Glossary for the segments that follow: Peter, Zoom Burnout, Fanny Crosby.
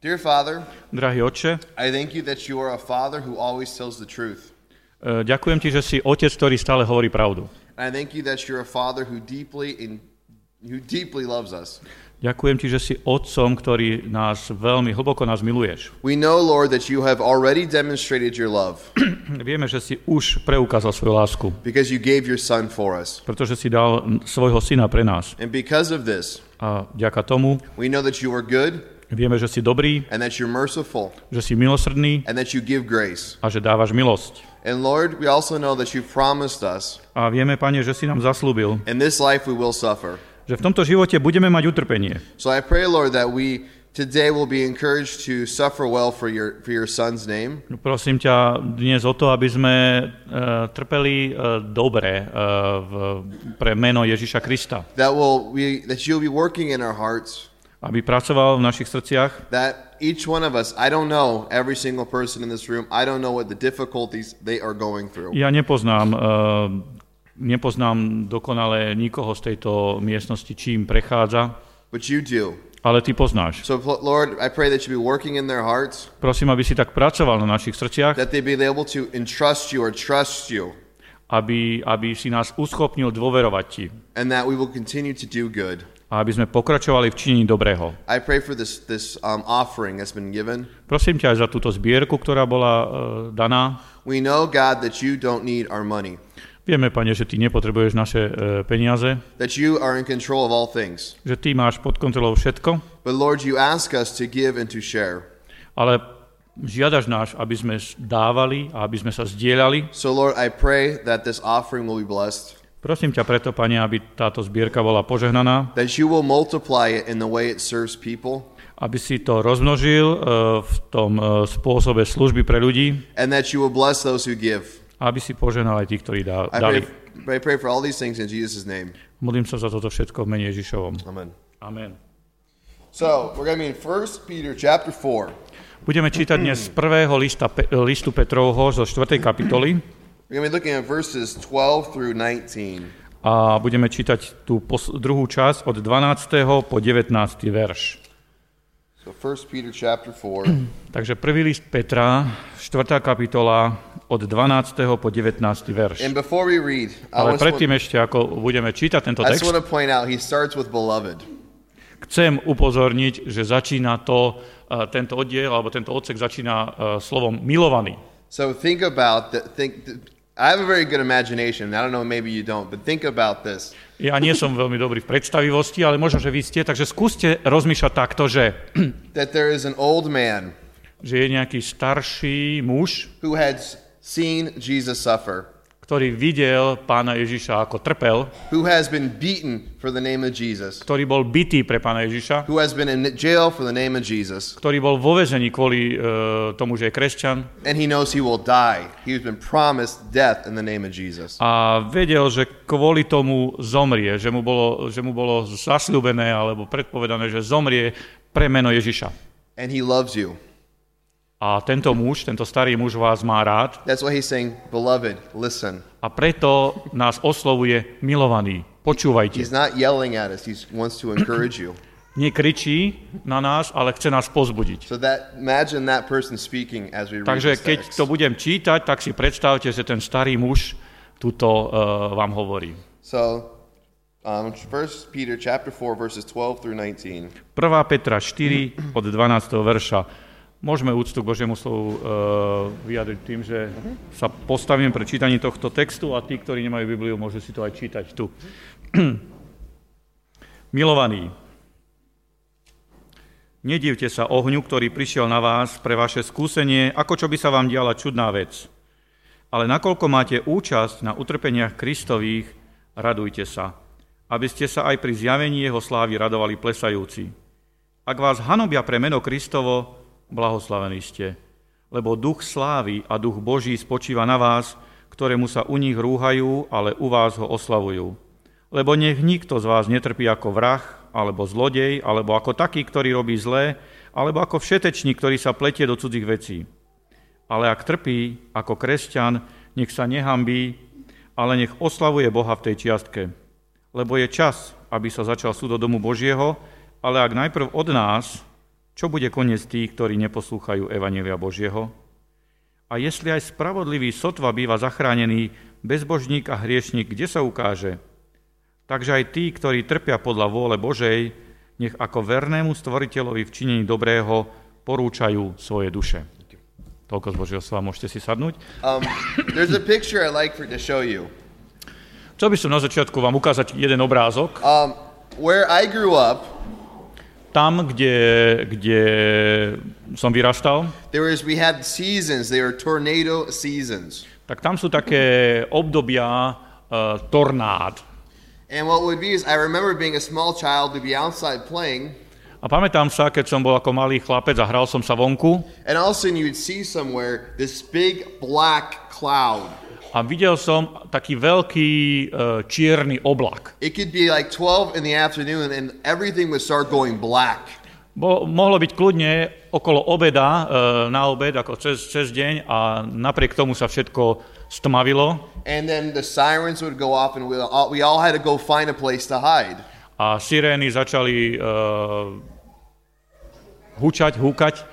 Dear Father, drahý Otče, I thank you that you are a father who always tells the truth. Ďakujem ti, že si otec, ktorý stále hovorí pravdu. I thank you that you're a father who deeply loves us. Ďakujem ti, že si otcom, ktorý nás veľmi hlboko nás miluješ. We know, Lord, that you have already demonstrated your love. Vieme, že si už preukázal svoju lásku. Because you gave your son for us. Pretože si dal svojho syna pre nás. And because of this, a vďaka tomu, we know that you are good. Vieme, že si dobrý, and that you're merciful, že si milosrdný, and that you give grace, a že dávaš milosť. And Lord, we also know that you promised us, a vieme, Pane, že si nám zaslúbil, in this life we will suffer, že v tomto živote budeme mať utrpenie. So I pray, Lord, that we today will be encouraged to suffer well for your son's name. Prosím ťa dnes o to, aby sme trpeli dobre pre meno Ježiša Krista. That you'll be working in our hearts. Aby pracoval v našich srdciach. That each one of us, I don't know every single person in this room. I don't know what the difficulties they are going through. Ja nepoznám dokonale nikoho z tejto miestnosti, čím prechádza. But you do. Ale ty poznáš. So Lord, I pray that you be working in their hearts. Prosím, aby si tak pracoval na našich srdciach. That they be able to entrust you or trust you. Aby si nás uschopnil dôverovať ti. And that we will continue to do good. A aby sme pokračovali v činení dobrého. I pray for this offering that's been given. Prosím ťa aj za túto zbierku, ktorá bola daná. We know, God, that you don't need our money. Vieme, Pane, že ty nepotrebuješ naše peniaze. That you are in control of all things. Že ty máš pod kontrolou všetko. But Lord, you ask us to give and to share. Ale žiadaš nás, aby sme dávali a aby sme sa zdieľali. So Lord, I pray that this offering will be blessed. Prosím ťa preto, Pane, aby táto zbierka bola požehnaná. That you will multiply it in the way it serves people. Aby si to rozmnožil v tom spôsobe služby pre ľudí. And that you will bless those who give. Aby si požehnal aj tých, ktorí dali. I pray for all these things in Jesus' name. Modlím sa za toto všetko v mene Ježišovom. Amen. Amen. So, we're going to be in 1 Peter chapter 4. Budeme čítať dnes z prvého listu Petrovho zo 4. kapitoly. We're going to be looking at verses 12 through 19. A budeme čítať tú druhú časť od 12. po 19. verš. So 1 Peter chapter 4. Takže prvý list Petra, 4. kapitola od 12. po 19. verš. And before we read, ale predtým ešte ako budeme čítať tento text. I just want to point out, he starts with beloved. Chcem upozorniť, že začína to tento oddiel alebo tento odsek začína slovom milovaný. So I have a very good imagination. I don't know, maybe you don't, but think about this. Ja nie som veľmi dobrý v predstavivosti, ale možno, že vy ste, takže skúste rozmýšľať takto, že that there is an old man, že je nejaký starší muž, who had seen Jesus suffer, ktorý videl pána Ježiša ako trpel, who has been beaten for the name of Jesus, ktorý bol bitý pre pána Ježiša, who has been in jail for the name of Jesus, ktorý bol vo väzení kvôli tomu, že je kresťan, and he knows he will die. He's been promised death in the name of Jesus. A vedel, že kvôli tomu zomrie, že mu bolo zasľúbené alebo predpovedané, že zomrie pre meno Ježiša. And he loves you. A tento starý muž vás má rád. That's why he's saying, beloved, listen. A preto nás oslovuje milovaný. Počúvajte. He's not yelling at us. He wants to encourage you. Nekričí na nás, ale chce nás pozbudiť. So imagine that person speaking as we read. Takže keď to budem čítať, tak si predstavte, že ten starý muž tuto vám hovorí. So 1 Peter chapter 4 verses 12 through 19. 1. Petra 4 od 12. verša. Môžeme úctu k Božiemu slovu vyjadriť tým, že sa postavím pre čítanie tohto textu a tí, ktorí nemajú Bibliu, môžu si to aj čítať tu. Milovaní, nedivte sa ohňu, ktorý prišiel na vás pre vaše skúsenie, ako čo by sa vám diala čudná vec. Ale nakoľko máte účasť na utrpeniach Kristových, radujte sa, aby ste sa aj pri zjavení jeho slávy radovali plesajúci. Ak vás hanobia pre meno Kristovo, blahoslavení ste, lebo duch slávy a duch Boží spočíva na vás, ktorému sa u nich rúhajú, ale u vás ho oslavujú. Lebo nech nikto z vás netrpí ako vrah, alebo zlodej, alebo ako taký, ktorý robí zlé, alebo ako všetečník, ktorý sa pletie do cudzích vecí. Ale ak trpí ako kresťan, nech sa nehanbí, ale nech oslavuje Boha v tej čiastke. Lebo je čas, aby sa začal súd do domu Božieho, ale ak najprv od nás, Čo bude koniec tých, ktorí neposlúchajú evanjelia Božieho? A jestli aj spravodlivý sotva býva zachránený, bezbožník a hriešnik, kde sa ukáže? Takže aj tí, ktorí trpia podľa vôle Božej, nech ako vernému stvoriteľovi v činení dobrého porúčajú svoje duše. Toľko z Božieho slova, môžete si sadnúť. There's a picture I like for to show you. Chcel by som na začiatku vám ukázať jeden obrázok. Where I grew up, tam, kde som vyrastal, we had seasons, they were tornado seasons. Tak tam sú také obdobia tornád. And what would be is I remember being a small child to be outside playing. A pamätám sa, keď som bol ako malý chlapec a hral som sa vonku. And also you would see somewhere this big black cloud. A videl som taký veľký čierny oblak. It could be like 12 in the afternoon and everything would start going black. Mohlo byť kľudne okolo obeda, na obed, ako cez deň a napriek tomu sa všetko stmavilo. And then the sirens would go off and we all had to go find a place to hide. A sirény začali húkať.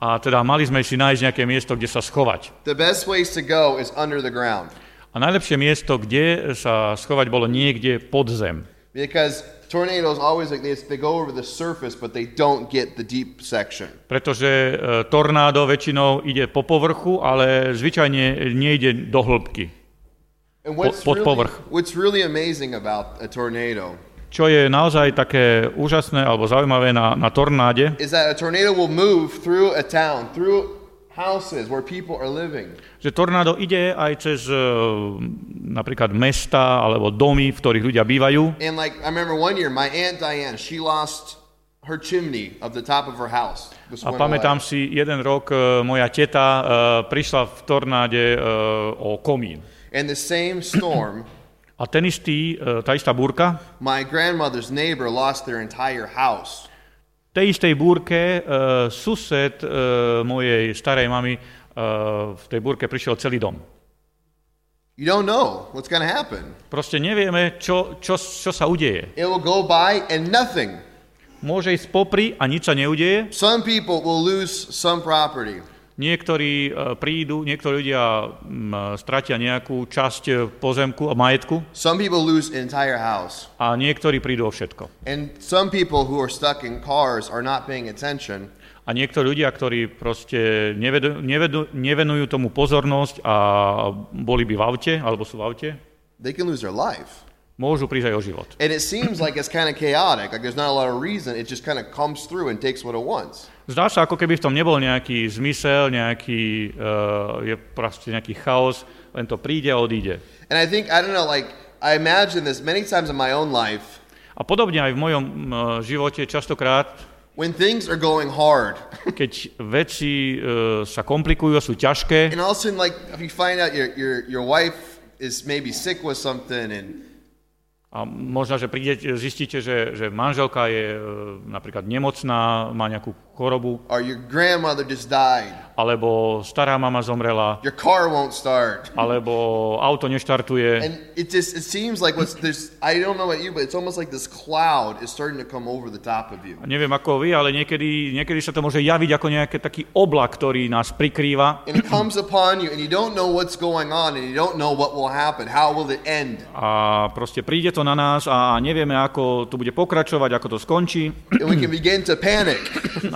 A teda mali sme si nájsť nejaké miesto, kde sa schovať. The best place to go is under the ground. A najlepšie miesto, kde sa schovať, bolo niekde pod zem. Because tornadoes always like this, they go over the surface, but they don't get the deep section. Pretože tornádo väčšinou ide po povrchu, ale zvyčajne nejde do hĺbky. Pod povrch. What's really amazing about a tornado? Čo je naozaj také úžasné alebo zaujímavé na tornáde, že tornádo ide aj cez napríklad mesta alebo domy, v ktorých ľudia bývajú. A pamätám si, jeden rok moja teta prišla v tornáde o komín. And the same storm. A ten istý, tá istá búrka. My grandmother's neighbor lost their entire house. Tej istej búrke sused mojej starej mamy v tej búrke prišiel celý dom. You don't know what's going to happen. Proste nevieme, čo sa udeje. It will go by and nothing. Môže ísť popri a nič sa neudeje. Some people will lose some property. Niektorí prídu, niektorí ľudia stratia nejakú časť pozemku a majetku. Some people lose entire house. A niektorí prídu o všetko. And some people who are stuck in cars are not paying attention. A niektorí ľudia, ktorí proste nevenujú tomu pozornosť a boli by v aute, alebo sú v aute. They can lose their life. Môžu prísť aj o život. And it seems like it's kind of chaotic, like there's not a lot of reason, it just kind of comes through and takes what it wants. Zdá sa, ako keby v tom nebol nejaký zmysel, je proste nejaký chaos, len to príde a odíde. And I think, I don't know, like, I imagine this many times in my own life. A podobne aj v mojom živote častokrát, when things are going hard. Keď veci sa komplikujú, sú ťažké. And also, like, if you find out your wife is maybe sick with something and a možno, že zistíte, že manželka je napríklad nemocná, má nejakú chorobu. Or your grandmother just died. Alebo stará mama zomrela. Your car won't start. Alebo auto neštartuje. And it seems like I don't know about you, but it's almost like this cloud is starting to come over the top of you. A neviem ako vy, ale niekedy sa to môže javiť ako nejaký taký oblak, ktorý nás prikrýva. And it comes upon you and you don't know what's going on and you don't know what will happen. How will it end? A proste príde to na nás a nevieme, ako to bude pokračovať, ako to skončí. And we can begin to panic.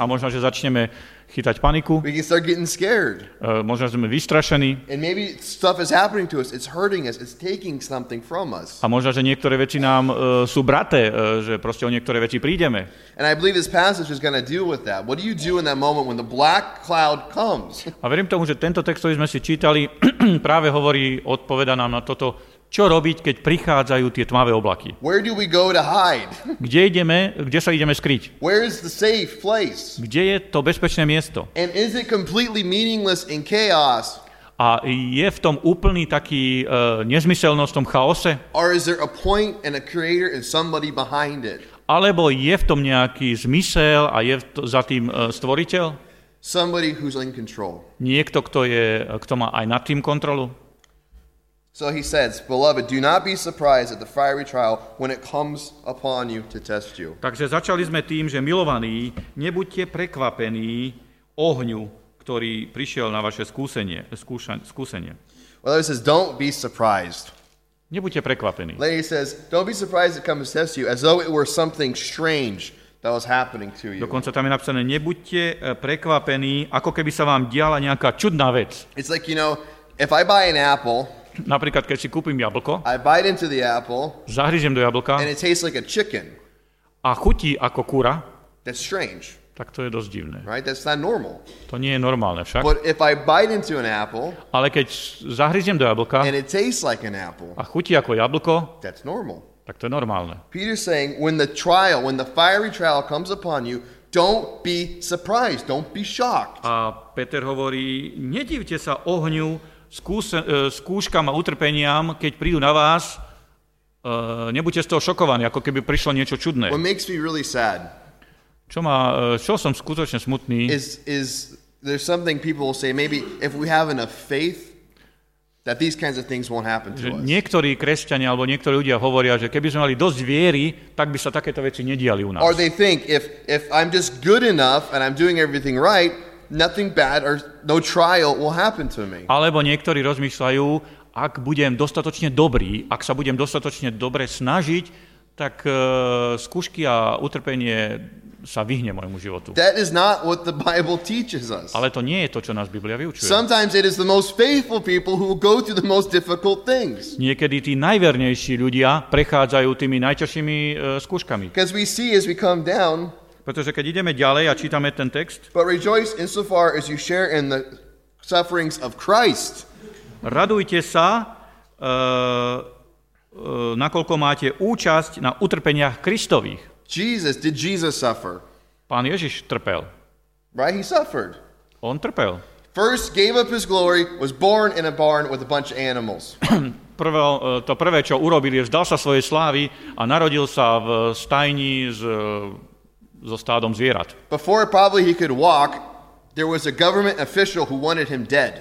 A možno, že začneme chytať paniku. We can start getting scared. Možno, že sme vystrašení. And maybe stuff is happening to us, it's hurting us, it's taking something from us. A možno, že niektoré veci nám sú braté, že proste o niektoré veci prídeme. And I believe this passage is going to deal with that. What do you do in that moment when the black cloud comes? A verím tomu, že tento text, ktorý sme si čítali, práve hovorí, odpoveda nám na toto. Čo robiť, keď prichádzajú tie tmavé oblaky? Kde sa ideme skryť? Kde je to bezpečné miesto? A je v tom úplný taký nezmyselnosť v tom chaose? Alebo je v tom nejaký zmysel a je za tým stvoriteľ? Niekto, kto má aj nad tým kontrolu? So he says, Beloved, do not be surprised at the fiery trial when it comes upon you to test you. Takže začali sme tým, že milovaní, nebuďte prekvapení ohňu, ktorý prišiel na vaše skúšanie. Well, he says, don't be surprised. Nebuďte prekvapení. Lady says, don't be surprised it comes to test you as though it were something strange that was happening to you. Dokonca tam je napísané, nebuďte prekvapení, ako keby sa vám diala nejaká čudná vec. It's like, you know, if I buy an apple, napríklad, keď si kúpim jablko, zahryziem do jablka a chutí ako kura, tak to je dosť divné. To nie je normálne však. Ale keď zahryziem do jablka a chutí ako jablko, tak to je normálne. Peter saying, when the fiery trial comes upon you, don't be surprised, don't be shocked. A Peter hovorí, nedivte sa ohňu, skúškam a utrpeniam, keď prídu na vás, nebuďte z toho šokovaní, ako keby prišlo niečo čudné. What makes me really sad, čo som skutočne smutný, is there's something people will say, maybe if we have enough faith, that these kinds of things won't happen to us. Niektorí kresťania alebo niektorí ľudia hovoria, že keby sme mali dosť viery, tak by sa takéto veci nediali u nás. Or they think, if I'm just good enough and I'm doing everything right, nothing bad or no trial will happen to me. Alebo niektorí rozmýšľajú, ak sa budem dostatočne dobre snažiť, tak skúšky a utrpenie sa vyhne môjmu životu. That is not what the Bible teaches us. Ale to nie je to, čo nás Biblia vyučuje. Sometimes it is the most faithful people who go through the most difficult things. Niekedy tí najvernejší ľudia prechádzajú tými najťažšími skúškami. Because we see as we come down, pretože keď ideme ďalej a čítame ten text, but rejoice insofar as you share in the sufferings of Christ. Radujte sa, nakoľko máte účasť na utrpeniach Kristových. Did Jesus suffer? Pán Ježiš trpel. Right, he suffered. On trpel. First gave up his glory, was born in a barn with a bunch of animals. To prvé, čo urobil, je vzdal sa svojej slávy a narodil sa v stajni so stádom zvierat. Before probably he could walk, there was a government official who wanted him dead.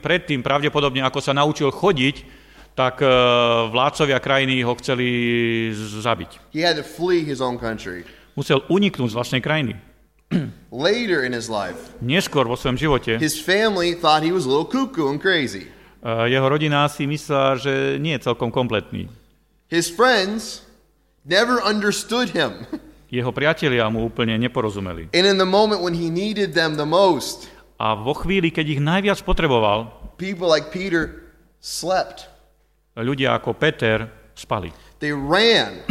Predtým pravdepodobne, ako sa naučil chodiť, tak vládcovia krajiny ho chceli zabiť. He had to flee his own country. Musel uniknúť z vlastnej krajiny. Later in his life, neskôr vo svojom živote, his family thought he was a little cuckoo and crazy. Jeho rodina si myslela, že nie je celkom kompletný. His friends never understood him. Jeho priatelia mu úplne neporozumeli. And in the moment when he needed them the most, a vo chvíli, keď ich najviac potreboval, people like Peter slept. Ľudia ako Peter spali. They ran.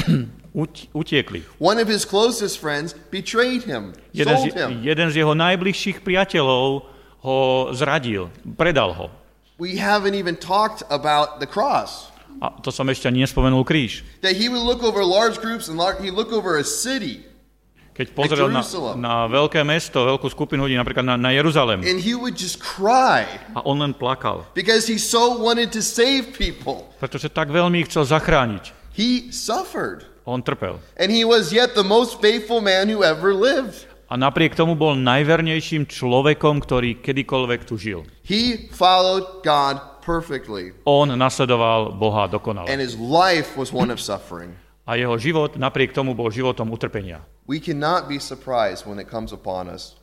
Utiekli. One of his closest friends betrayed him. Jeden z jeho najbližších priateľov ho zradil, predal ho. We haven't even talked about the cross. A to som ešte nespomenul kríž. That he would look over large groups and he look over a city. Keď pozrel na veľké mesto, veľkú skupinu ľudí, napríklad na Jeruzalém. And he would just cry. A on len plakal. Because he so wanted to save people. Pretože tak veľmi ich chcel zachrániť. He suffered. On trpel. And he was yet the most faithful man who ever lived. A napriek tomu bol najvernejším človekom, ktorý kedykoľvek tu žil. He followed God perfectly. On nasledoval Boha dokonale. And his life was one of suffering. A jeho život napriek tomu bol životom utrpenia. We cannot be surprised when it comes upon us.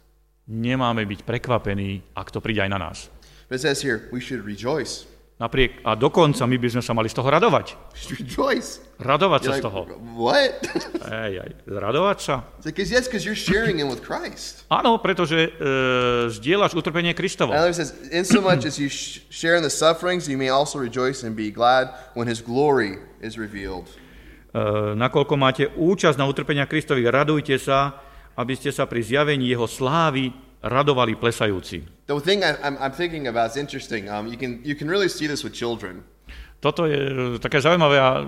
Nemáme byť prekvapení, ak to príde aj na nás. But it says here, we should rejoice. Napriek a dokonca my by sme sa mali z toho radovať. Rejoice. Radovať sa z toho. What? Radovať sa. Because you're sharing in with Christ. Áno, pretože zdieľaš utrpenie Kristovo. And it says, insomuch as you share in the sufferings, you may also rejoice and be glad when his glory is revealed. Nakoľko máte účasť na utrpeniach Kristových, radujte sa, aby ste sa pri zjavení jeho slávy radovali plesajúci. The thing I'm thinking about is interesting. You can really see this with children. Toto je také zaujímavé a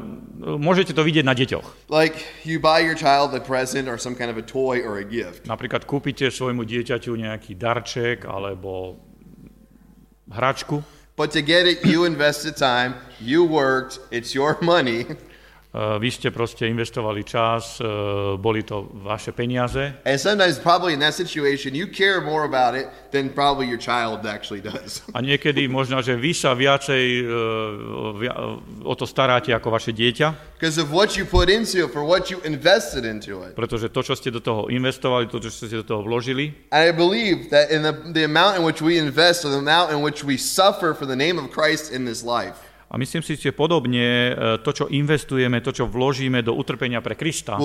môžete to vidieť na deťoch. Like you buy your child a present or some kind of a toy or a gift. Napríklad kúpite svojmu dieťaťu nejaký darček alebo hračku. But to get it, you invested time, you worked, it's your money. Vy ste proste investovali čas, boli to vaše peniaze. And sometimes probably in that situation you care more about it than probably your child actually does. A niekedy možno že vy sa viacej o to staráte ako vaše dieťa. Because of what you put into it, for what you invested into it. Pretože to, čo ste do toho investovali, to, čo ste do toho vložili. I believe that in the amount in which we invest, the amount in which we suffer for the name of Christ in this life. A myslím si, že podobne to, čo investujeme, to, čo vložíme do utrpenia pre Krista,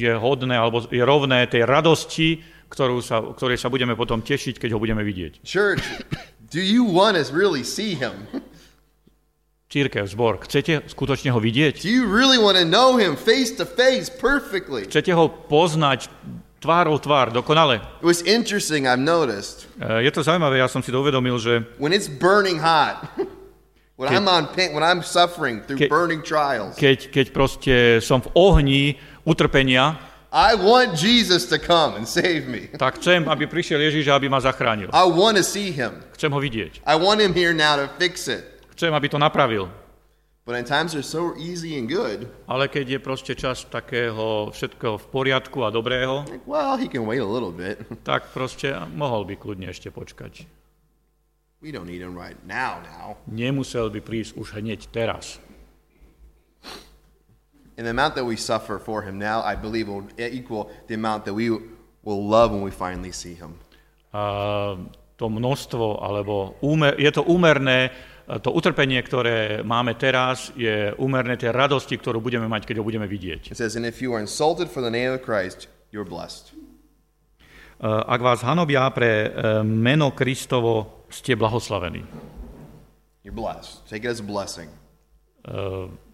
je hodné alebo je rovné tej radosti, ktorej sa budeme potom tešiť, keď ho budeme vidieť. Church, do you want to really see him? Církev, zbor, chcete skutočne ho vidieť? Do you really want to know him face to face perfectly? Chcete ho poznať tvárou tvár, dokonale. It was interesting, I've noticed. Je to zaujímavé, ja som si to uvedomil, že when it's burning hot, when I'm suffering through burning trials. Keď proste som v ohni utrpenia, I want Jesus to come and save me. Tak chcem, aby prišiel Ježiš, aby ma zachránil. I want to see him. Chcem ho vidieť. I want him here now to fix it. Chcem, aby to napravil. But in times are so easy and good. Ale keď je proste čas takého všetkého v poriadku a dobrého. Like, well, he can wait a little bit. Tak proste mohol by kľudne ešte počkať. We don't need him right now. Nemusel by prísť už hneď teraz. And the amount that we suffer for him now, I believe will equal the amount that we will love when we finally see him. To množstvo alebo je to úmerné. To utrpenie, ktoré máme teraz, je úmerné tej radosti, ktorú budeme mať, keď ho budeme vidieť. Ak vás hanobia pre meno Kristovo, ste blahoslavení.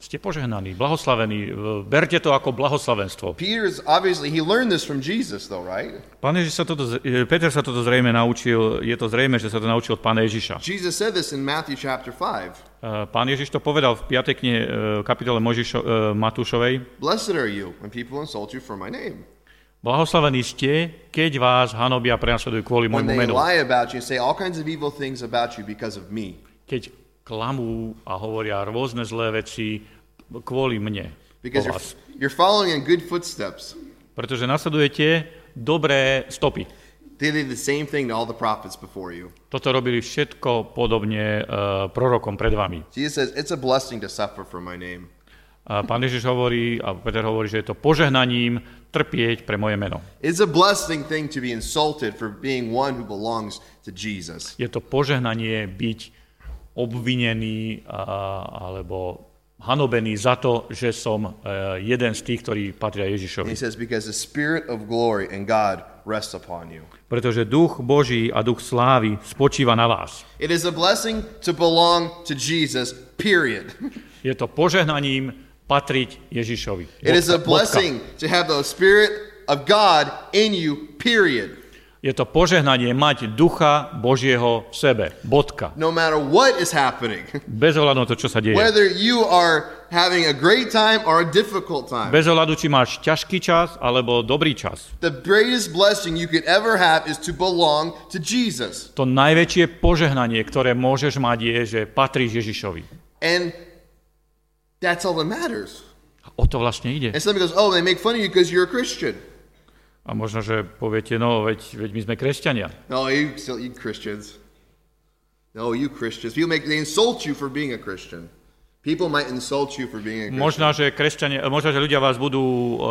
Ste požehnaní, blahoslavení. Berte to ako blahoslavenstvo. Peter sa toto zrejme naučil, je to zrejme, že sa to naučil od Pána Ježiša. Pán Ježiš to povedal v 5. knihe kapitole Matúšovej. Blahoslavení ste, keď vás hanobia prenasledujú kvôli môjmu menu. Keď klamú a hovoria rôzne zlé veci kvôli mne. Because you're following in good footsteps. Pretože nasledujete dobré stopy. They did the same thing to all the prophets before you. Toto robili všetko podobne prorokom pred vami. Jesus says it's a blessing to suffer for my name. A Pán Ježiš hovorí, a Peter hovorí, že je to požehnaním trpieť pre moje meno. It's a blessing thing to be insulted for being one who belongs to Jesus. Je to požehnanie byť obvinený alebo hanobený za to, že som jeden z tých, ktorí patria Ježišovi. Pretože duch Boží a duch slávy spočíva na vás. Je to požehnaním patriť Ježišovi. Je to požehnanie mať Ducha Božieho v sebe. Bodka. No matter what is happening. Bez ohľadu na to, čo sa deje. Whether you are having a great time or a difficult time. Bez ohľadu, či máš ťažký čas alebo dobrý čas. The greatest blessing you could ever have is to belong to Jesus. To najväčšie požehnanie, ktoré môžeš mať, je, že patríš Ježišovi. And that's all that matters. O to vlastne ide. And somebody goes, "Oh, they make fun of you because you're a Christian." A možno, že poviete, no, veď my sme kresťania. No, you Christians. No, you Christians. They insult you for being a Christian. People might insult you for being a Christian. Možno, že ľudia vás budú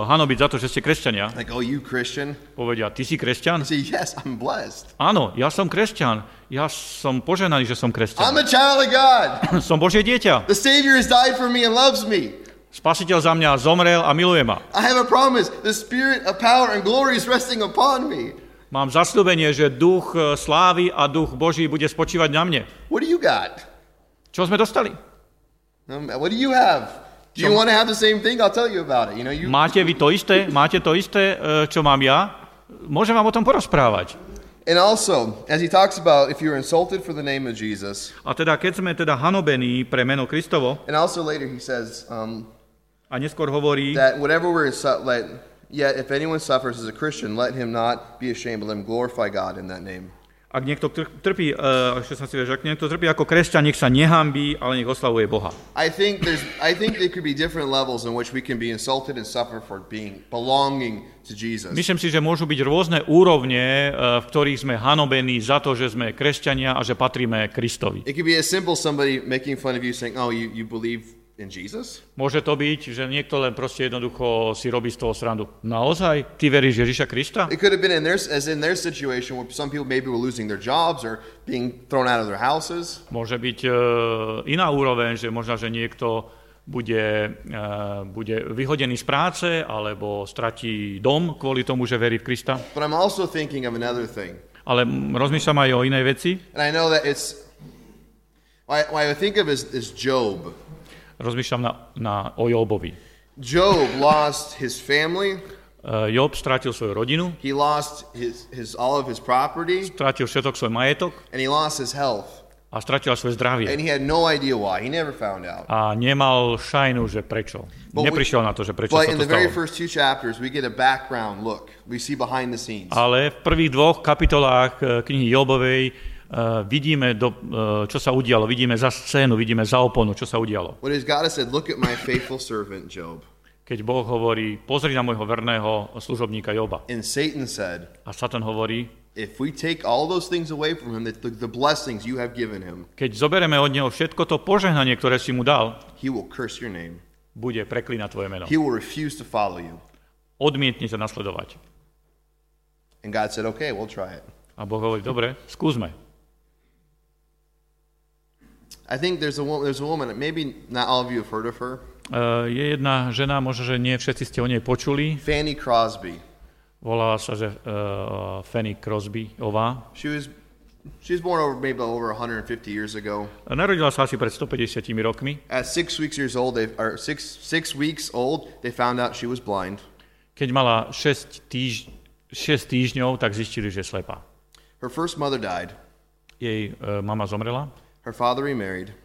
hanobiť za to, že ste kresťania. Like, oh, you Christian? Povedia, ty si kresťan? Say, yes, I'm blessed. Áno, ja som kresťan. Ja som poženaný, že som kresťan. I'm a child of God. Som Božie dieťa. The Savior has died for me and loves me. Spasiteľ za mňa zomrel a miluje ma. I have a promise. The spirit of power and glory is resting upon me. Mám zasľúbenie, že duch slávy a duch Boží bude spočívať na mne. What do you got? Čo sme dostali? What do you have? Do you want to have the same thing? I'll tell you about it. You know, máte vy to isté? Máte to isté, čo mám ja? Môžem vám o tom porozprávať. And also, as he talks about if you're insulted for the name of Jesus. A teda keď sme teda hanobení pre meno Kristovo. And also later he says a neskôr hovorí, that whatever we're yet if anyone suffers as a Christian, let him not be ashamed, but let him glorify God in that name. Ak niekto trpí, ak niekto trpí ako kresťan, nech sa nehanbí, ale nech oslavuje Boha. I think there could be different levels in which we can be insulted and suffer for belonging to Jesus. Myslím si, že môžu byť rôzne úrovne, v ktorých sme hanobení za to, že sme kresťania a že patríme Kristovi. It could be as simple somebody making fun of you saying, "Oh, you believe in Jesus?" Môže to byť, že niekto len proste jednoducho si robí z toho srandu. Naozaj? Ty veríš Ježiša Krista? It could have been in their situation where some people maybe were losing their jobs or being thrown out of their houses. Môže byť iná úroveň, že možno, že niekto bude vyhodený z práce alebo stratí dom kvôli tomu, že verí v Krista. But I'm also thinking of another thing. Ale rozmýšľam aj o inej veci. And I know that it's what I think of is Job. Rozmýšľam o Jobovi. Job lost his family. Job stratil svoju rodinu. He lost his all of his property. Stratil všetok svoj majetok. And he lost his health. A stratil svoje zdravie. And he had no idea why. He never found out. A nemal šajnu, že prečo. Neprišiel na to, že prečo sa to stalo. But in the very first two chapters we get a background look. We see behind the scenes. Ale v prvých dvoch kapitolách knihy Jobovej vidíme, čo sa udialo, vidíme za scénu, vidíme za oponu, čo sa udialo. Keď Boh hovorí, pozri na môjho verného služobníka Joba. A Satan hovorí, keď zoberieme od neho všetko to požehnanie, ktoré si mu dal, bude preklínať tvoje meno. Odmietne ťa nasledovať. A Boh hovorí, dobre, skúsme. I think there's a woman, maybe not all of you have heard of her. Je jedna žena, možno že nie všetci ste o nej počuli. Fanny Crosby. Volala sa že Fanny Crosby Ova. She's born over 150 years ago. Narodila sa asi pred 150 rokmi. At 6 weeks old, they found out she was blind. Keď mala 6 týždňov, tak zistili, že je slepá. Her first mother died. Jej mama zomrela. Her father remarried.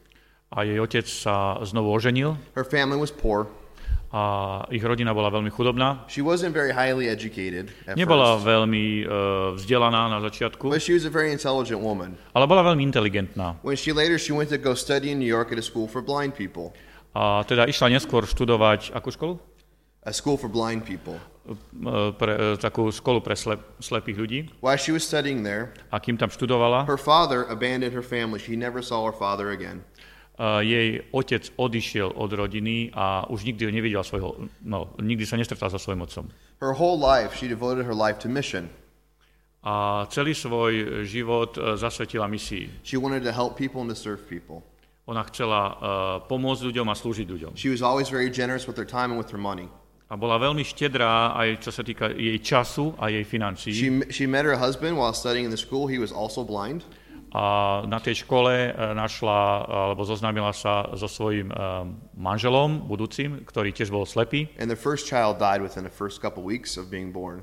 A jej otec sa znovu oženil. Her family was poor. A ich rodina bola veľmi chudobná. She wasn't very highly educated at first. Nebola veľmi vzdelaná na začiatku. But she was a very intelligent woman. Ale bola veľmi inteligentná. When she went to go study in New York at a school for blind people. A teda išla neskôr študovať akú školu? A school for blind people. Takú školu pre slepých ľudí. While she was studying there, a kým tam študovala, her father abandoned her family. She never saw her father again. Jej otec odišiel od rodiny a už nikdy ho nevidel nikdy sa nestretla so svojím otcom. Her whole life, she devoted her life to mission. A celý svoj život zasvetila misii. She wanted to help people and to serve people. Ona chcela pomôcť ľuďom a slúžiť ľuďom. She was always very generous with her time and with her money. A bola veľmi štedrá aj čo sa týka jej času a jej financií. She met her husband while studying in the school. He was also blind. A na tej škole našla alebo zoznámila sa so svojím manželom budúcim, ktorý tiež bol slepý. And their first child died within the first couple weeks of being born.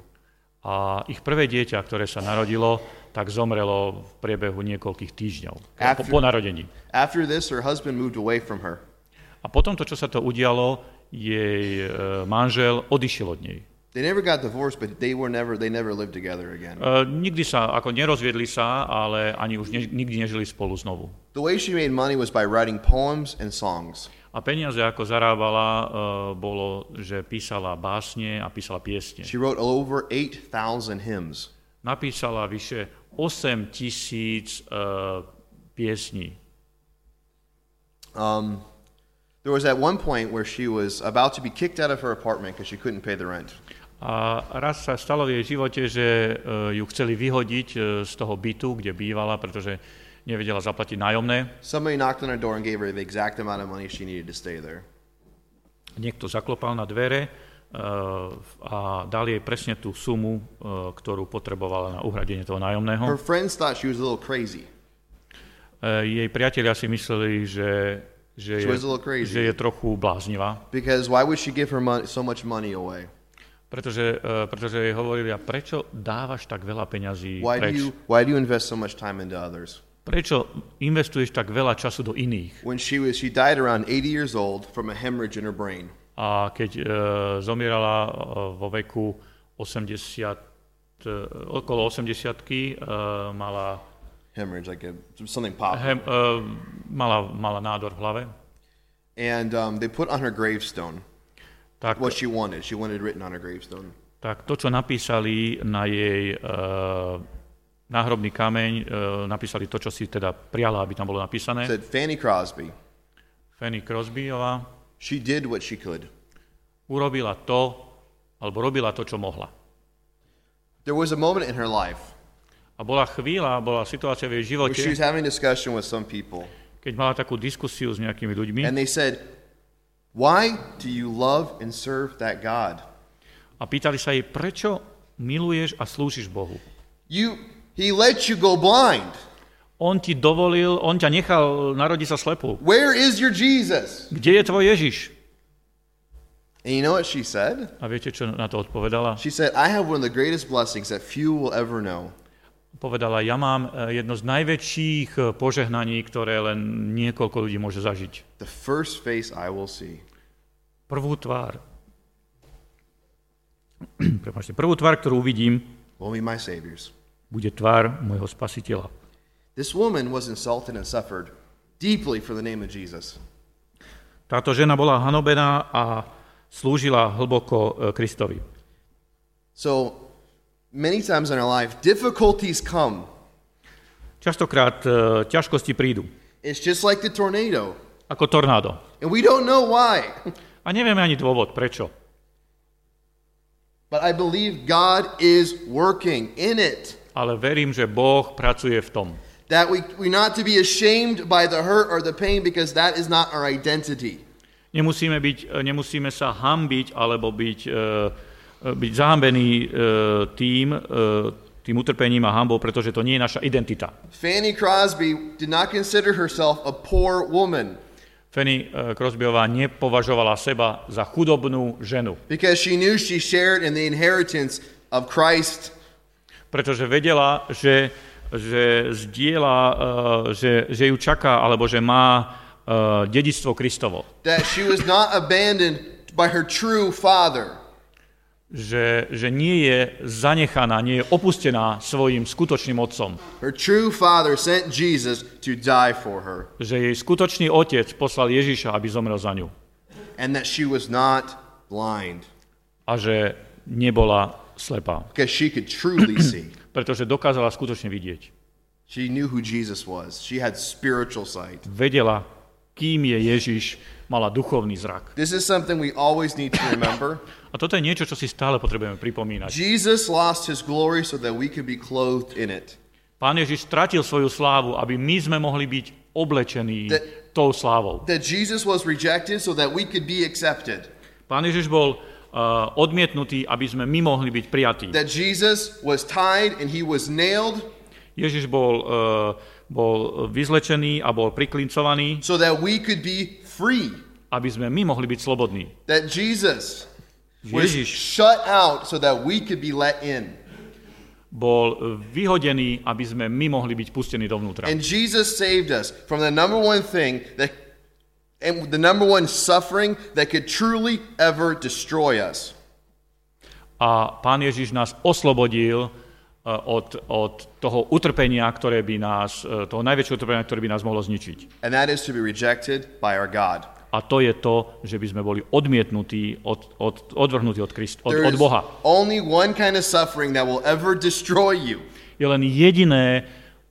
A ich prvé dieťa, ktoré sa narodilo, tak zomrelo v priebehu niekoľkých týždňov po narodení. After this, her husband moved away from her. A potom to, čo sa to udialo, jej manžel odišiel od nej. They never got divorced, but they never lived together again. Nikdy sa nerozviedli sa, ale ani už nikdy nežili spolu znovu. The way she made money was by writing poems and songs. A peniaze ako zarábala bolo, že písala básne a písala piesne. She wrote over 8,000 hymns. Napísala vyše 8,000 piesní. There was at one point where she was about to be kicked out of her apartment because she couldn't pay the rent. A raz sa stalo v jej živote, že ju chceli vyhodiť z toho bytu, kde bývala, pretože nevedela zaplatiť nájomné. Somebody knocked on her door and gave her the exact amount of money she needed to stay there. Niekto zaklopal na dvere a dal jej presne tú sumu, ktorú potrebovala na uhradenie toho nájomného. Her friends thought she was a little crazy. Jej priatelia si mysleli, že je trochu bláznivá. Because why would she give her so much money away? Pretože jej hovorili, a prečo dávaš tak veľa peňazí preč? Why do you invest so much time into others? Prečo investuješ tak veľa času do iných? When she died around 80 years old from a hemorrhage in her brain. A keď zomierala vo veku okolo 80, mala hemorrhage, like something popped. Mala nádor v hlave. And they put on her gravestone tak, what she wanted. She wanted written on her gravestone. Tak to, čo napísali na jej náhrobný kameň, napísali to, čo si teda priala, aby tam bolo napísané. Said Fanny Crosby. Fanny Crosbyová. She did what she could. Urobila to, alebo robila to, čo mohla. There was a moment in her life. A bola chvíľa, bola situácia v jej živote. She was having a discussion with some people. Keď mala takú diskusiu s nejakými ľuďmi. And they said, "Why do you love and serve that God?" A pýtali sa jej, prečo miluješ a slúžiš Bohu? He let you go blind. On ti dovolil, on ťa nechal narodiť sa slepú. Where is your Jesus? Kde je tvoj Ježiš? And you know what she said? A viete, čo na to odpovedala? She said, I have one of the greatest blessings that few will ever know. Povedala, ja mám jedno z najväčších požehnaní, ktoré len niekoľko ľudí môže zažiť. The first face I will see. Prvú tvár. Prepáčte, prvú tvár, ktorú uvidím, bude tvár môjho Spasiteľa. Táto žena bola hanobená a slúžila hlboko Kristovi. Častokrát ťažkosti prídu. Ako tornádo. A nevieme ani dôvod, prečo. But I believe God is working in it. Ale verím, že Boh pracuje v tom. That we not to be ashamed by the hurt or the pain because that is not our identity. Nemusíme sa hanbiť alebo byť zahambení tým utrpením a hanbou, pretože to nie je naša identita. Fanny Crosby did not consider herself a poor woman. Fanny Crosbyová nepovažovala seba za chudobnú ženu. Pretože vedela, že zdieľa, že ju čaká, alebo že má dedičstvo Kristovo. Že nie je zanechaná, nie je opustená svojím skutočným otcom. Že jej skutočný otec poslal Ježiša, aby zomrel za ňu. A že nebola slepá. Pretože dokázala skutočne vidieť. Vedela, kým je Ježiš, mala duchovný zrak. A toto je niečo, čo si stále potrebujeme pripomínať. Pán Ježiš stratil svoju slávu, aby my sme mohli byť oblečení tou slávou. Pán Ježiš bol odmietnutý, aby sme my mohli byť prijatí. Ježiš bol vyzlečený a bol priklincovaný, aby sme my mohli byť slobodní. Ježiš bol vyhodený, aby sme my mohli byť pustení dovnútra. And Jesus saved us from the number one thing that and the number one suffering that could truly ever destroy us. A Pán Ježiš nás oslobodil od toho utrpenia, ktoré by nás, toho najväčšieho utrpenia, ktoré by nás mohlo zničiť. And that is to be rejected by our God. A to je to, že by sme boli odmietnutí, odvrhnutí od Krista, od Boha. Only one kind of suffering that will ever destroy you. Je len jediné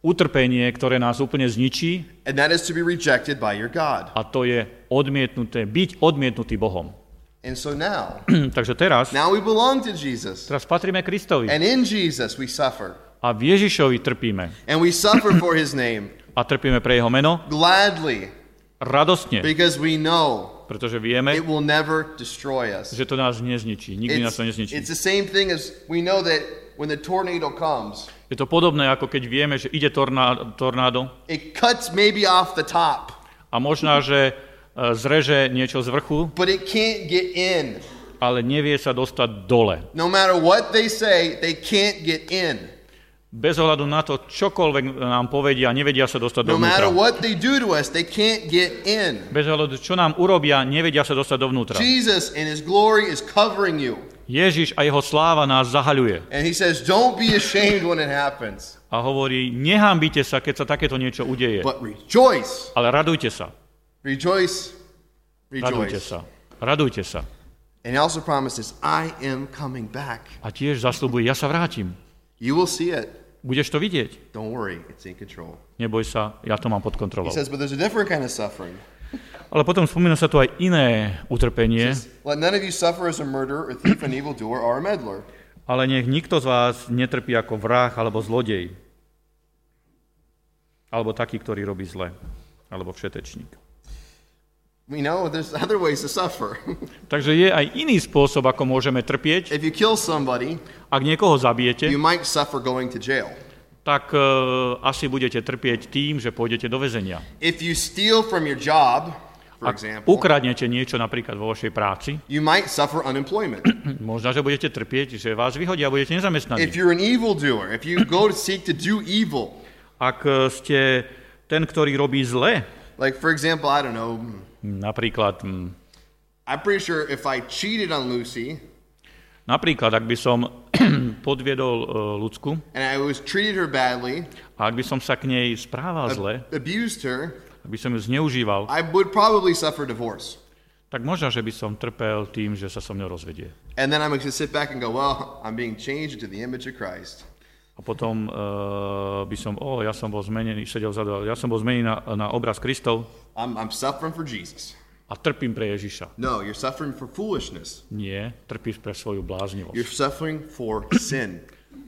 utrpenie, ktoré nás úplne zničí. And that is to be rejected by your God. A to je odmietnuté, byť odmietnutý Bohom. And so now, takže teraz we belong to Jesus. Teraz patríme Kristovi. And in Jesus we suffer. A v Ježišovi trpíme. And we suffer for his name. A trpíme pre jeho meno. Gladly. Radostne. Because we know. Pretože vieme, it will never destroy us. Že to nás nezničí. Nikdy nás to nezničí. It's the same thing as we know that when the tornado comes. Je to podobné, ako keď vieme, že ide tornádo. It cuts maybe off the top. A možná, že zreže niečo z vrchu, but it can't get in. Ale nevie sa dostať dole. No matter what they say, they can't get in. Bez ohľadu na to, čokoľvek nám povedia, nevedia sa dostať dovnútra. No matter what they do to us, they can't get in. Bez ohľadu, čo nám urobia, nevedia sa dostať dovnútra. Jesus and his glory is covering you. Ježiš a jeho sláva nás zahaľuje. And he says, don't be ashamed when it happens. A hovorí, nehanbite sa, keď sa takéto niečo udeje. But rejoice. Ale radujte sa. Rejoice. Rejoice. Radujte sa. Radujte sa. And he also promises, I am coming back. A tiež zasľubuje, ja sa vrátim. You will see it. Budeš to vidieť. Don't worry, it's in control. Neboj sa, ja to mám pod kontrolou. He says, but there's a different kind of suffering. Ale potom spomína sa tu aj iné utrpenie. Let none of you suffer as a murderer, or thief, an evildoer, or a meddler. Ale nech nikto z vás netrpí ako vrah, alebo zlodej. Alebo taký, ktorý robí zle. Alebo všetečník. We know there's other ways to suffer. Takže je aj iný spôsob, ako môžeme trpieť. If you kill somebody, ak niekoho zabijete, you might suffer going to jail. Tak asi budete trpieť tým, že pôjdete do väzenia. If you steal from your job, for example, ak ukradnete niečo napríklad vo vašej práci, you might suffer unemployment. Možno, že budete trpieť, že vás vyhodia a budete nezamestnaní. If you're an evildoer, if you go to seek to do evil, ak ste ten, ktorý robí zle, like for example, I don't know, napríklad, I'm pretty sure if I cheated on Lucy, napríklad, ak by som podviedol Lucku, and I was treated her badly, a ak by som sa k nej správal zle, abused her, ak by som ju zneužíval, I would probably suffer divorce. Tak možno, že by som trpel tým, že sa so mnou rozvedie. And then I'm going to sit back and go, well, I'm being changed to the image of Christ. A potom by som, ja som bol zmenený, sedel vzadu, ja som bol zmenený na obraz Kristov. I'm suffering for Jesus. A trpím pre Ježiša. No, you're suffering for foolishness. Nie, trpíš pre svoju bláznivosť. You're suffering for sin.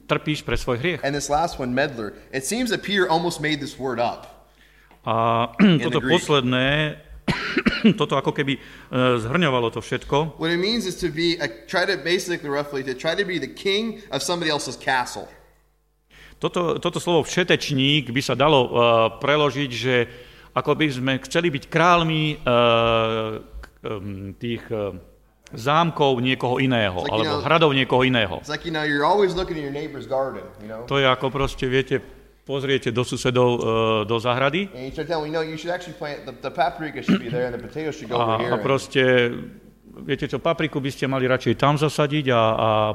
Trpíš pre svoj hriech. And this last one, meddler, it seems that Peter almost made this word up. A toto posledné, toto ako keby zhrňovalo to všetko. What it means is to be, try to be the king of somebody else's castle. Toto slovo všetečník by sa dalo preložiť, že ako by sme chceli byť kráľmi tých zámkov niekoho iného, alebo hradov niekoho iného. To je ako proste, viete, pozriete do susedov do záhrady a proste... Viete čo, papriku by ste mali radšej tam zasadiť a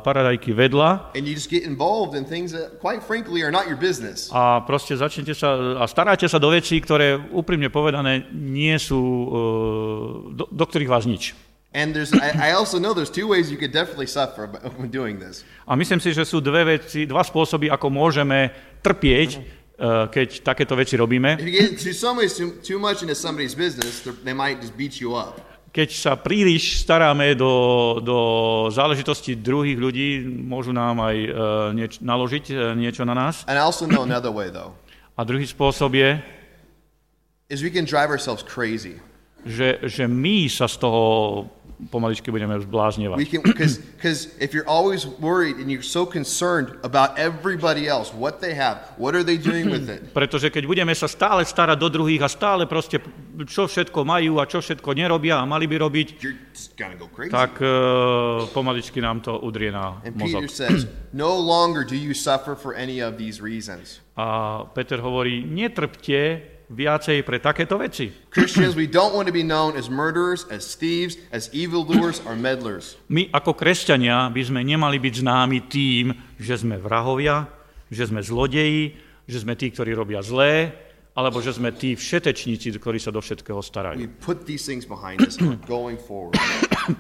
paradajky vedľa. And you just get involved in things that quite frankly are not your business. A proste začnete sa a staráte sa do vecí, ktoré úprimne povedané nie sú do ktorých vás nič. And I also know there's two ways you could definitely suffer by doing this. A myslím si, že sú dva spôsoby, ako môžeme trpieť, keď takéto veci robíme. If you get too much into somebody's business, they might just beat you up. Keď sa príliš staráme do záležitosti druhých ľudí, môžu nám aj naložiť niečo na nás. And I also know another way though. A druhý spôsob je, we can drive ourselves crazy. Že my sa z toho pomaličky budeme zbláznevať. Because if you're always worried and you're so concerned about everybody else, what they have, what are they doing with it? Pretože keď budeme sa stále starať do druhých a stále proste čo všetko majú a čo všetko nerobia a mali by robiť, tak pomaličky nám to udrie na mozog. And Peter says, no longer do you suffer for any of these reasons. A Peter hovorí, netrpte viacej pre takéto veci. Christians, we don't want to be known as murderers, as thieves, as evildoers or meddlers. My ako kresťania by sme nemali byť známi tým, že sme vrahovia, že sme zlodeji, že sme tí, ktorí robia zlé, alebo že sme tí všetečníci, ktorí sa do všetkého starajú. We put these things behind us going forward.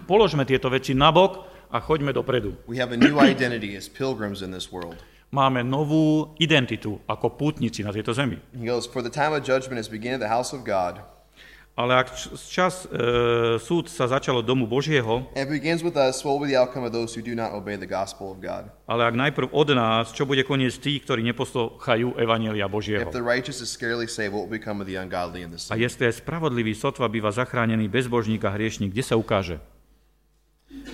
Položme tieto veci nabok a choďme dopredu. We have a new identity as pilgrims in this world. Máme novú identitu ako pútnici na tejto zemi. Ale ak čas súd sa začalo domu Božieho, ale ak najprv od nás, čo bude koniec tých, ktorí neposlúchajú evanjelia Božieho. A jestli je spravodlivý sotva býva zachránený, bezbožník a hriešník, kde sa ukáže?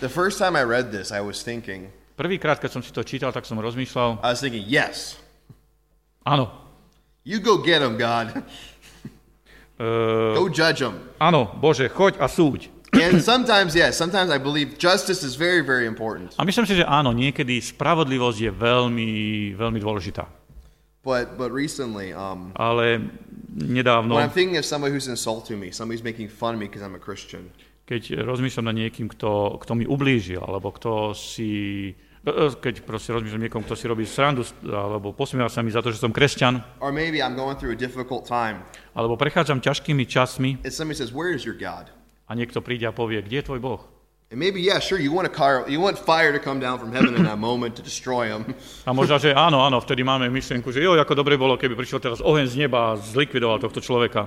The first time I read this, I was thinking, prvýkrát, keď som si to čítal, tak som rozmýšľal. I was thinking, yes. Áno. You go get him, God. Go judge him. Áno, Bože, choď a súď. And sometimes, yes, sometimes I believe justice is very, very important. A myslím si, že áno, niekedy spravodlivosť je veľmi, veľmi dôležitá. But recently, ale nedávno, when I'm thinking of somebody who's insulting me, somebody who's making fun of me because I'm a Christian. Keď rozmýšľam nad niekým, kto mi ublížil, alebo keď proste rozmýšľam niekom, kto si robí srandu, alebo posmieval sa mi za to, že som kresťan, alebo prechádzam ťažkými časmi, a niekto príde a povie, kde je tvoj Boh? And maybe, yeah, sure, you want fire to come down from heaven in that moment to destroy him. A možno, že áno, vtedy máme myšlienku, že jo, ako dobre bolo, keby prišiel teraz oheň z neba a zlikvidoval tohto človeka.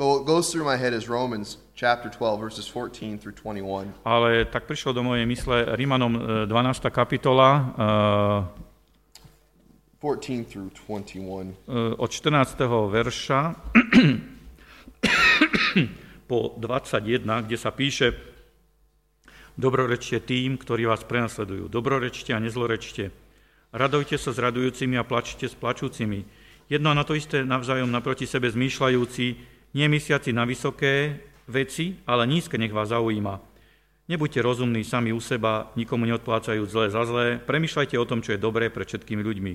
But what goes through my head is Romans chapter 12 verses 14 through 21. Ale tak prišlo do mojej mysle Rímanom 12. kapitola 14 through 21. Od 14. verša po 21, kde sa píše: Dobrorečte tým, ktorí vás prenasledujú. Dobrorečte a nezlorečte. Radujte sa s radujúcimi a plačte s plačúcimi. Jedno na to isté navzájom naproti sebe zmýšľajúci, nemysliaci na vysoké veci, ale nízke nech vás zaujíma. Nebuďte rozumní sami u seba, nikomu neodplácajúc zlé za zlé, premýšľajte o tom, čo je dobré pre všetkými ľuďmi.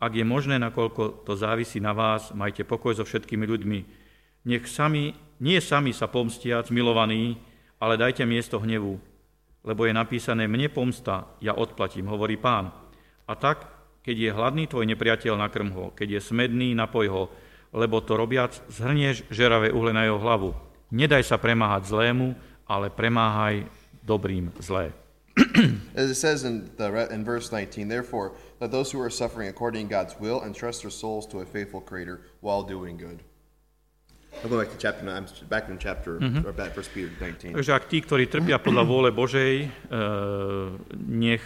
Ak je možné, nakoľko to závisí na vás, majte pokoj so všetkými ľuďmi. Nech sami sa pomstiac, milovaní, ale dajte miesto hnevu. Lebo je napísané, mne pomsta, ja odplatím, hovorí Pán. A tak, keď je hladný tvoj nepriateľ, nakrm ho, keď je smedný, napoj ho, lebo to robiac, zhrnieš žeravé uhle na jeho hlavu. Nedaj sa premáhať zlému, ale premáhaj dobrým zlé. As it says in verse 19, therefore, that those who are suffering according to God's will entrust their souls to a faithful creator while doing good. I'll go back to chapter 9, back in chapter, or back verse Peter 19. Takže ak tí, ktorí trpia podľa vôle Božej, nech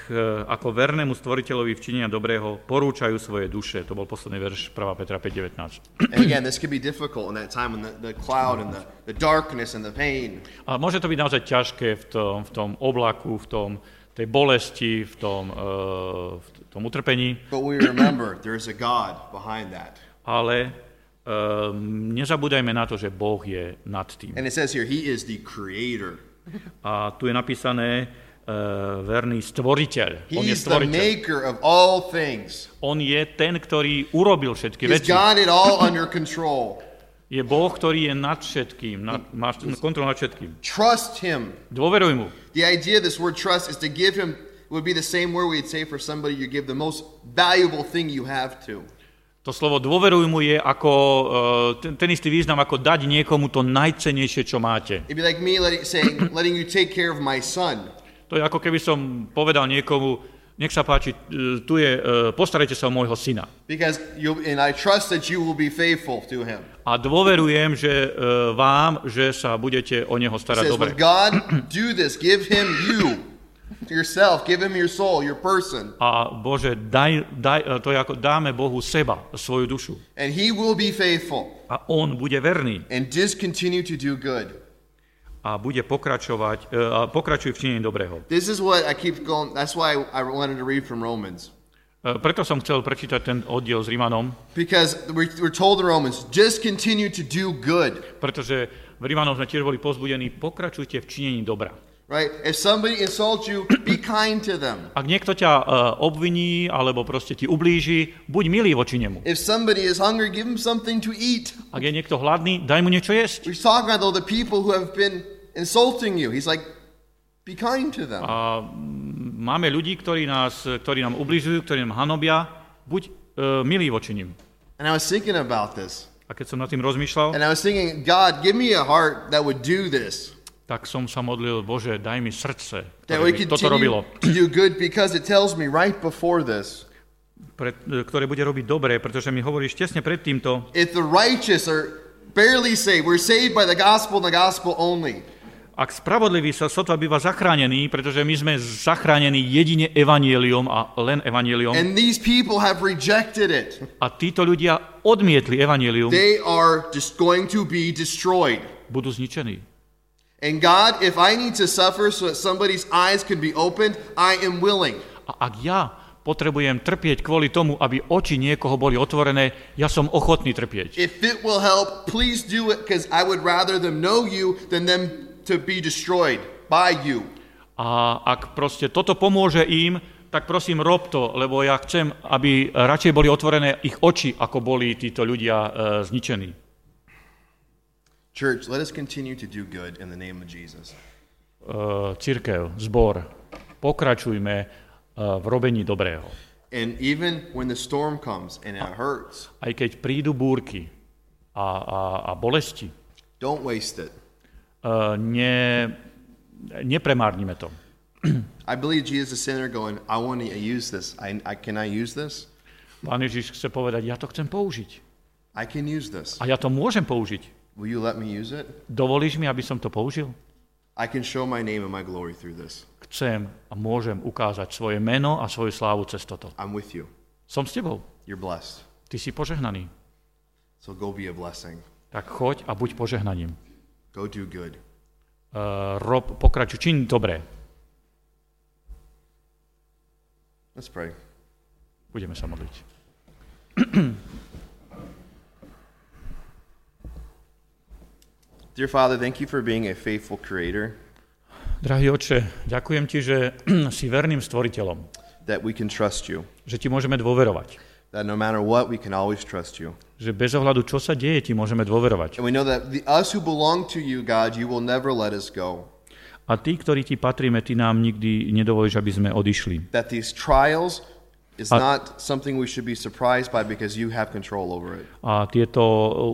ako vernému stvoriteľovi včinia dobrého porúčajú svoje duše. To bol posledný verš 1. Petra 5:19. And again, this could be difficult in that time when the cloud and the darkness and the pain. A môže to byť naozaj ťažké v tom oblaku, v tej bolesti, v tom utrpení. But we remember there is a God behind that. Ale nezabúdajme na to, že Boh je nad tým. And it says here, he is the creator. A tu je napísané verný stvoriteľ. On je stvoriteľ. He is the maker of all things. On je ten, ktorý urobil všetky veci. He's got it all under control. Je Boh, ktorý je nad všetkým, má kontrolu nad všetkým. Trust him. Dôveruj mu. The idea of this word trust is to give him, would be the same word we'd say for somebody you give the most valuable thing you have to. To slovo dôveruj mu je ako ten istý význam, ako dať niekomu to najcennejšie, čo máte. To je ako keby som povedal niekomu, nech sa páči, tu je, postarajte sa o môjho syna. A dôverujem, že vám, že sa budete o neho starať dobre. Yourself, give him your soul, your person. A Bože, daj, to je ako dáme Bohu seba, svoju dušu. And he will be faithful. A on bude verný. And continue to do good. A bude pokračuje v činení dobrého. This is what I keep going. That's why I wanted to read from Romans. Preto som chcel prečítať ten oddiel s Rímanom. Because we're told in Romans, just continue to do good. Pretože v Rímanom sme tiež boli povzbudení, pokračujte v činení dobra. Right? If somebody insults you, be kind to them. Ak niekto ťa obviní alebo proste ti ublíži, buď milý voči nemu. If somebody is hungry, give him something to eat. Ak je niekto hladný, daj mu niečo jesť. We're talking about the people who have been insulting you. He's like, be kind to them. A máme ľudí, ktorí nám ublížujú, ktorí nám hanobia, buď milý voči nim. And I was thinking about this. A keď som nad tým rozmýšľal, and I was thinking, God, give me a heart that would do this. Tak som sa modlil, Bože, daj mi srdce, ktoré mi toto robilo. Ktoré bude robiť dobre, pretože mi hovoríš tesne pred týmto. Ak spravodliví sa sotva býva zachránení, pretože my sme zachránení jedine evanjeliom a len evanjeliom. A títo ľudia odmietli evanjelium. Budú zničení. And God, if I need to suffer so that somebody's eyes can be opened, I am willing. A ak ja potrebujem trpieť kvôli tomu, aby oči niekoho boli otvorené, ja som ochotný trpieť. If it will help, please do it, because I would rather them know you than them to be destroyed by you. A ak proste toto pomôže im, tak prosím, rob to, lebo ja chcem, aby radšej boli otvorené ich oči, ako boli títo ľudia zničení. Church, let us continue to do good in the name of Jesus. Cirkev, zbor, pokračujme v robení dobrého. And even when the storm comes and it hurts. Aj keď prídu búrky a bolesti. Don't waste it. Nepremárnime to. I believe Jesus is sitting there going, I want to use this. Can I use this? Pán Ježiš chce povedať, ja to chcem použiť. I can use this. A ja to môžem použiť. Will you let me use it? Dovolíš mi, aby som to použil? I can show my name and my glory through this. Chcem a môžem ukázať svoje meno a svoju slávu cez toto. I'm with you. Som s tebou. You're blessed. Ty si požehnaný. So go be a blessing. Tak choď a buď požehnaním. Go do good. Pokračuj, čiň dobré. Let's pray. Budeme sa modliť. Dear Father, thank you for being a faithful creator. Drahý Otče, ďakujem ti, že si verným stvoriteľom. That we can trust you. Že ti môžeme dôverovať. That no matter what, we can always trust you. Že bez ohľadu, čo sa deje, ti môžeme dôverovať. And we know that us who belong to you, God, you will never let us go. A tí, ktorí ti patríme, ty nám nikdy nedovolíš, aby sme odišli. That these trials is not something we should be surprised by because you have control over it. A tieto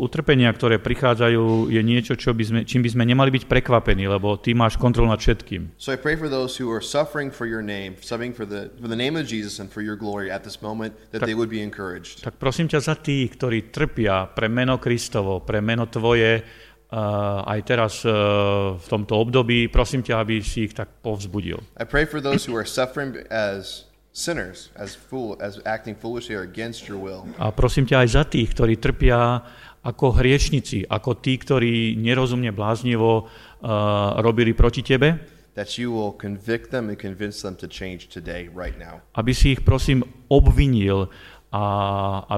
utrpenia, ktoré prichádzajú, je niečo, čím by sme nemali byť prekvapení, lebo ty máš kontrolu nad všetkým. So I pray for those who are suffering for your name, suffering for the name of Jesus and for your glory at this moment, that they would be encouraged. Tak prosím ťa za tých, ktorí trpia pre meno Kristovo, pre meno tvoje, aj teraz v tomto období, prosím ťa, aby si ich tak povzbudil. I pray for those who are suffering as sinners, as acting foolishly or against your will. A prosím ťa aj za tých, ktorí trpia ako hriešnici, ako tí, ktorí nerozumne bláznivo robili proti tebe. That you will convict them and convince them to change today, right now. Aby si ich, prosím, obvinil a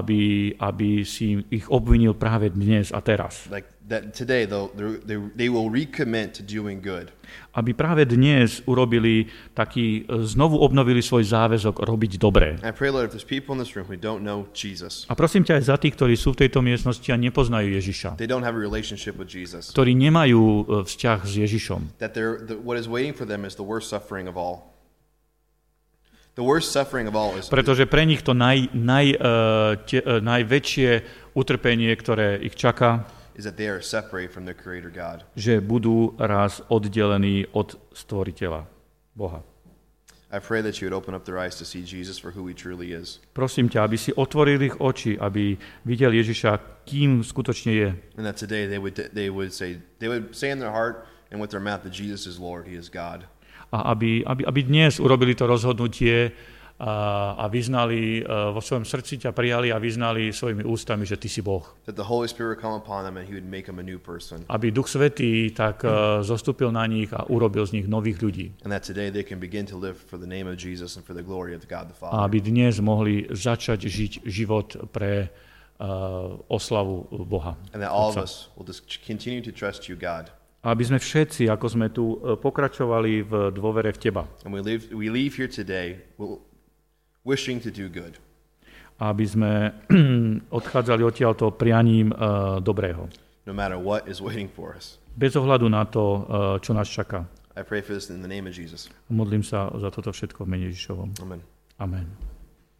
aby si ich obvinil práve dnes a teraz. Like that today they will recommit to doing good. Aby práve dnes urobili taký, znovu obnovili svoj záväzok robiť dobré. I pray Lord, if there's people in this room who don't know Jesus. A prosím ťa aj za tých, ktorí sú v tejto miestnosti a nepoznajú Ježiša. They don't have a relationship with Jesus. Ktorí nemajú vzťah s Ježišom. That what is waiting for them is the worst suffering of all. The worst suffering of all is. Pretože pre nich to najväčšie utrpenie, ktoré ich čaká, is that they are separated from their creator God. Že budú raz oddelení od stvoriteľa Boha. I pray that you would open up their eyes to see Jesus for who he truly is. Prosím ťa, aby si otvoril ich oči, aby videl Ježiša, kým skutočne je. And that today they would say in their heart and with their mouth that Jesus is Lord, he is God. A aby dnes urobili to rozhodnutie a vyznali vo svojom srdci, ťa prijali a vyznali svojimi ústami, že ty si Boh. Aby Duch Svätý tak zostúpil na nich a urobil z nich nových ľudí. A aby dnes mohli začať žiť život pre oslavu Boha. Aby sme všetci, ako sme tu, pokračovali v dôvere v teba. We leave here today wishing to do good. Aby sme odchádzali odtiaľto prianím dobrého. No matter what is waiting for us. Bez ohľadu na to, čo nás čaká. I pray for this in the name of Jesus. Modlím sa za toto všetko v mene Ježišovom. Amen. Amen.